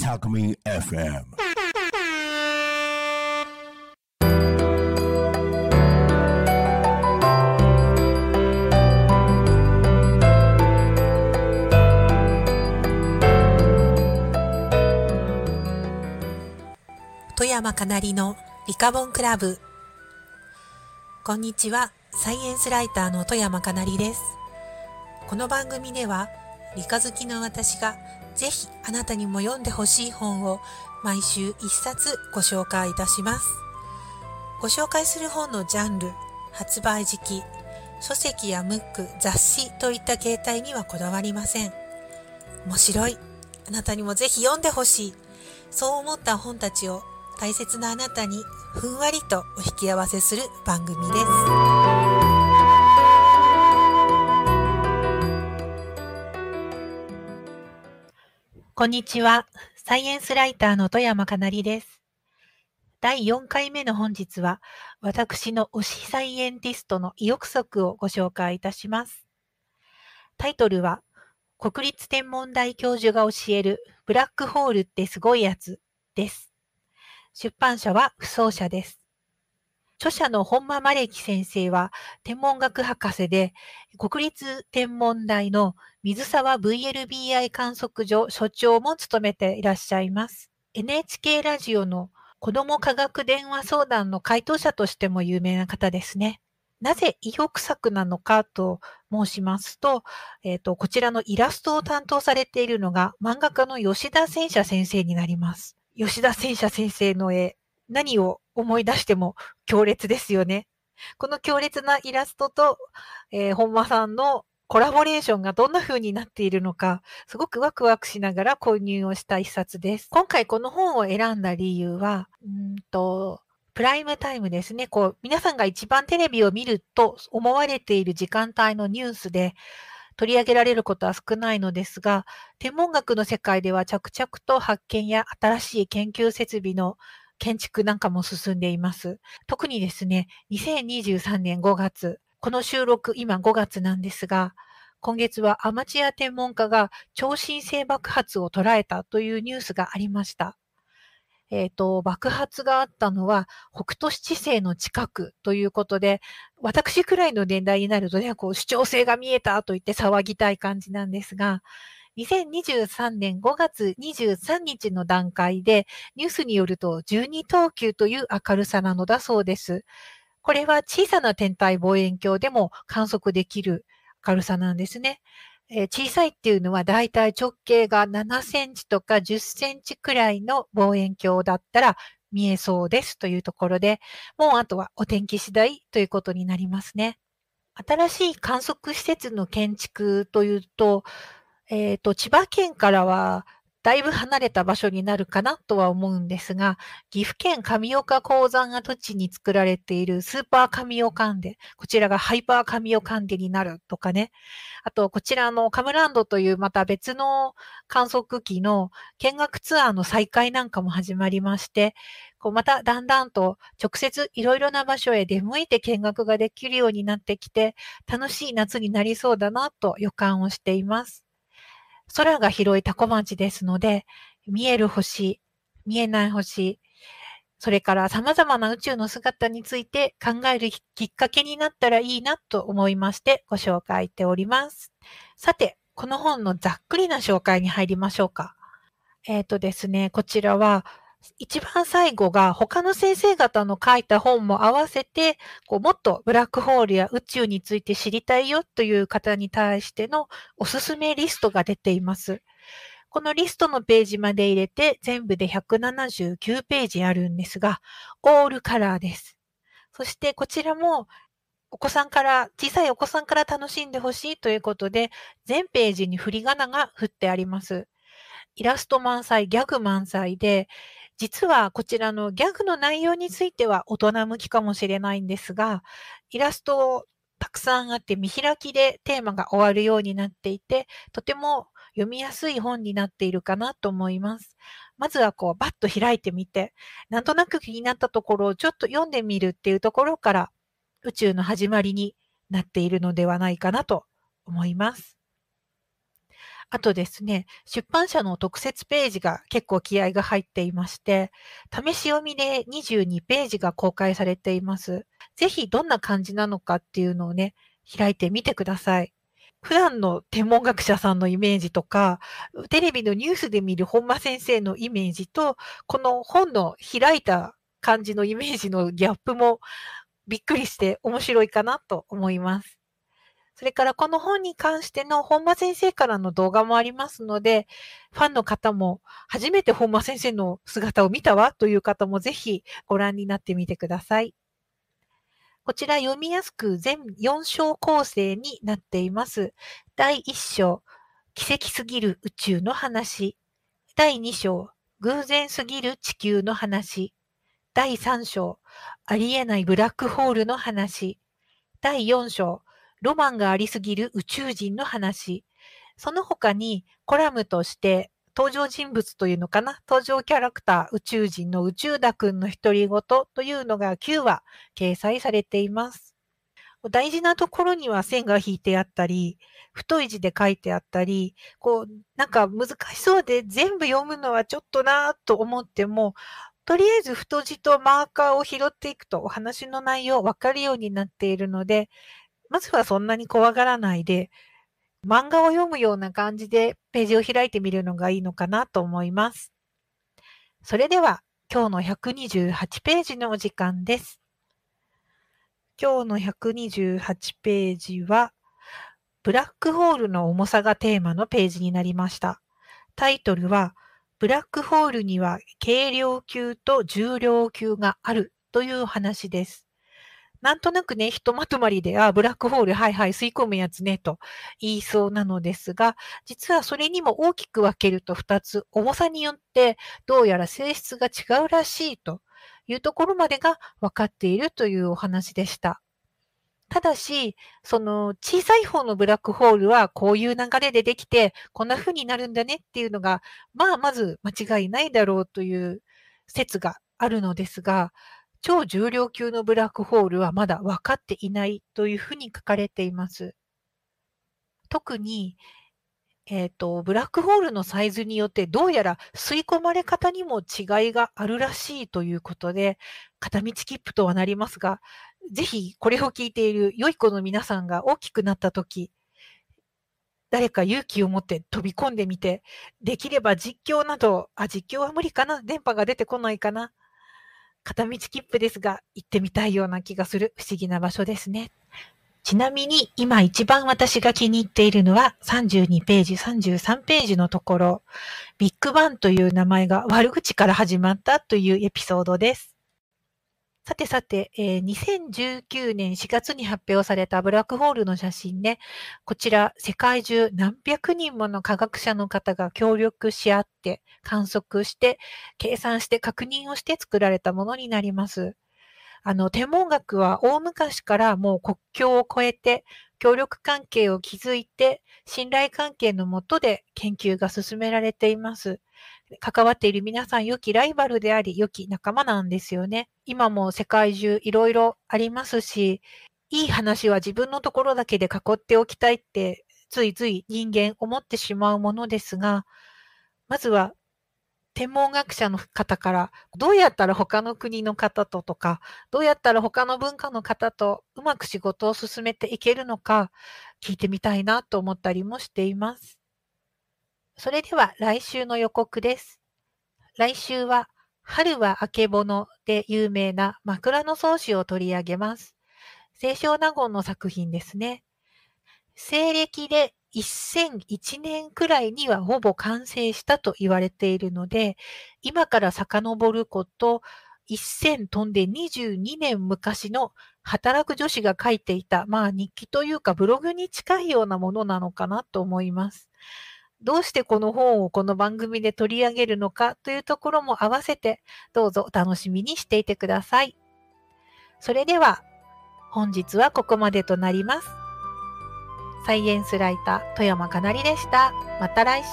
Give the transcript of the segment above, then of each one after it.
Takumi FM。富山かなりのリカボンクラブ。こんにちは、サイエンスライターの富山かなりです。この番組では理科好きの私がぜひあなたにも読んでほしい本を毎週1冊ご紹介いたします。ご紹介する本のジャンル、発売時期、書籍やムック、雑誌といった形態にはこだわりません。面白い、あなたにもぜひ読んでほしい、そう思った本たちを大切なあなたにふんわりとお引き合わせする番組です。こんにちは、サイエンスライターの富山かなりです。第4回目の本日は、私の推しサイエンティストの意欲作をご紹介いたします。タイトルは、国立天文台教授が教えるブラックホールってすごいやつです。出版社は不走社です。著者の本間真歴先生は天文学博士で、国立天文台の水沢 VLBI 観測所所長も務めていらっしゃいます。NHK ラジオの子ども科学電話相談の回答者としても有名な方ですね。なぜ意欲作なのかと申しますと、こちらのイラストを担当されているのが漫画家の吉田戦車先生になります。吉田戦車先生の絵、何を思い出しても強烈ですよね。この強烈なイラストと、本間さんのコラボレーションがどんな風になっているのか、すごくワクワクしながら購入をした一冊です。今回この本を選んだ理由は、プライムタイムですね。皆さんが一番テレビを見ると思われている時間帯のニュースで、取り上げられることは少ないのですが、天文学の世界では着々と発見や新しい研究設備の建築なんかも進んでいます。特にですね、2023年5月、この収録、今5月なんですが、今月はアマチュア天文家が超新星爆発を捉えたというニュースがありました。爆発があったのは北斗七星の近くということで、私くらいの年代になるとね、主張性が見えたと言って騒ぎたい感じなんですが、2023年5月23日の段階で、ニュースによると12等級という明るさなのだそうです。これは小さな天体望遠鏡でも観測できる明るさなんですね。小さいっていうのは、だいたい直径が7センチとか10センチくらいの望遠鏡だったら見えそうですというところで、もうあとはお天気次第ということになりますね。新しい観測施設の建築というと、千葉県からはだいぶ離れた場所になるかなとは思うんですが、岐阜県神岡鉱山跡地に作られているスーパー神岡アンデ、こちらがハイパー神岡アンデになるとかね。あと、こちらのカムランドというまた別の観測機の見学ツアーの再開なんかも始まりまして、まただんだんと直接いろいろな場所へ出向いて見学ができるようになってきて、楽しい夏になりそうだなと予感をしています。空が広い多古町ですので、見える星、見えない星、それから様々な宇宙の姿について考えるきっかけになったらいいなと思いましてご紹介しております。さて、この本のざっくりな紹介に入りましょうか。ですね、こちらは一番最後が他の先生方の書いた本も合わせて、もっとブラックホールや宇宙について知りたいよという方に対してのおすすめリストが出ています。このリストのページまで入れて全部で179ページあるんですが、オールカラーです。そしてこちらも小さいお子さんから楽しんでほしいということで、全ページに振り仮名が振ってあります。イラスト満載、ギャグ満載で、実はこちらのギャグの内容については大人向きかもしれないんですが、イラストをたくさんあって見開きでテーマが終わるようになっていて、とても読みやすい本になっているかなと思います。まずはバッと開いてみて、なんとなく気になったところをちょっと読んでみるっていうところから、宇宙の始まりになっているのではないかなと思います。あとですね、出版社の特設ページが結構気合が入っていまして、試し読みで22ページが公開されています。ぜひどんな感じなのかっていうのをね、開いてみてください。普段の天文学者さんのイメージとか、テレビのニュースで見る本間先生のイメージと、この本の開いた感じのイメージのギャップもびっくりして面白いかなと思います。それからこの本に関しての本間先生からの動画もありますので、ファンの方も初めて本間先生の姿を見たわという方もぜひご覧になってみてください。こちら読みやすく全4章構成になっています。第1章、奇跡すぎる宇宙の話。第2章、偶然すぎる地球の話。第3章、ありえないブラックホールの話。第4章、ロマンがありすぎる宇宙人の話。その他にコラムとして登場人物というのかな、登場キャラクター宇宙人の宇宙田くんの独り言というのが9話掲載されています。大事なところには線が引いてあったり、太い字で書いてあったり、こうなんか難しそうで全部読むのはちょっとなぁと思っても、とりあえず太字とマーカーを拾っていくとお話の内容わかるようになっているので、まずはそんなに怖がらないで、漫画を読むような感じでページを開いてみるのがいいのかなと思います。それでは今日の128ページのお時間です。今日の128ページは、ブラックホールの重さがテーマのページになりました。タイトルは、ブラックホールには軽量級と重量級があるという話です。なんとなくね、ひとまとまりで、ブラックホール、はいはい、吸い込むやつね、と言いそうなのですが、実はそれにも大きく分けると2つ、重さによってどうやら性質が違うらしいというところまでが分かっているというお話でした。ただし、その小さい方のブラックホールはこういう流れでできて、こんな風になるんだねっていうのが、まず間違いないだろうという説があるのですが、超重量級のブラックホールはまだ分かっていないというふうに書かれています。特に、ブラックホールのサイズによってどうやら吸い込まれ方にも違いがあるらしいということで、片道切符とはなりますが、ぜひこれを聞いている良い子の皆さんが大きくなったとき、誰か勇気を持って飛び込んでみて、できれば実況など、実況は無理かな、電波が出てこないかな、片道切符ですが、行ってみたいような気がする不思議な場所ですね。ちなみに今一番私が気に入っているのは32ページ、33ページのところ、ビッグバンという名前が悪口から始まったというエピソードです。さて、2019年4月に発表されたブラックホールの写真ね、こちら世界中何百人もの科学者の方が協力し合って、観測して、計算して、確認をして作られたものになります。天文学は大昔からもう国境を越えて、協力関係を築いて、信頼関係の下で研究が進められています。関わっている皆さん、良きライバルであり、良き仲間なんですよね。今も世界中いろいろありますし、いい話は自分のところだけで囲っておきたいって、ついつい人間思ってしまうものですが、まずは天文学者の方から、どうやったら他の国の方ととか、どうやったら他の文化の方とうまく仕事を進めていけるのか、聞いてみたいなと思ったりもしています。それでは来週の予告です。来週は春はあけぼので有名な枕草子を取り上げます。清少納言の作品ですね。西暦で1001年くらいにはほぼ完成したと言われているので、今から遡ること1000飛んで22年昔の働く女子が書いていた、日記というかブログに近いようなものなのかなと思います。どうしてこの本をこの番組で取り上げるのかというところも合わせてどうぞお楽しみにしていてください。それでは本日はここまでとなります。サイエンスライター外山かなりでした。また来週。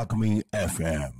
たくみ FM。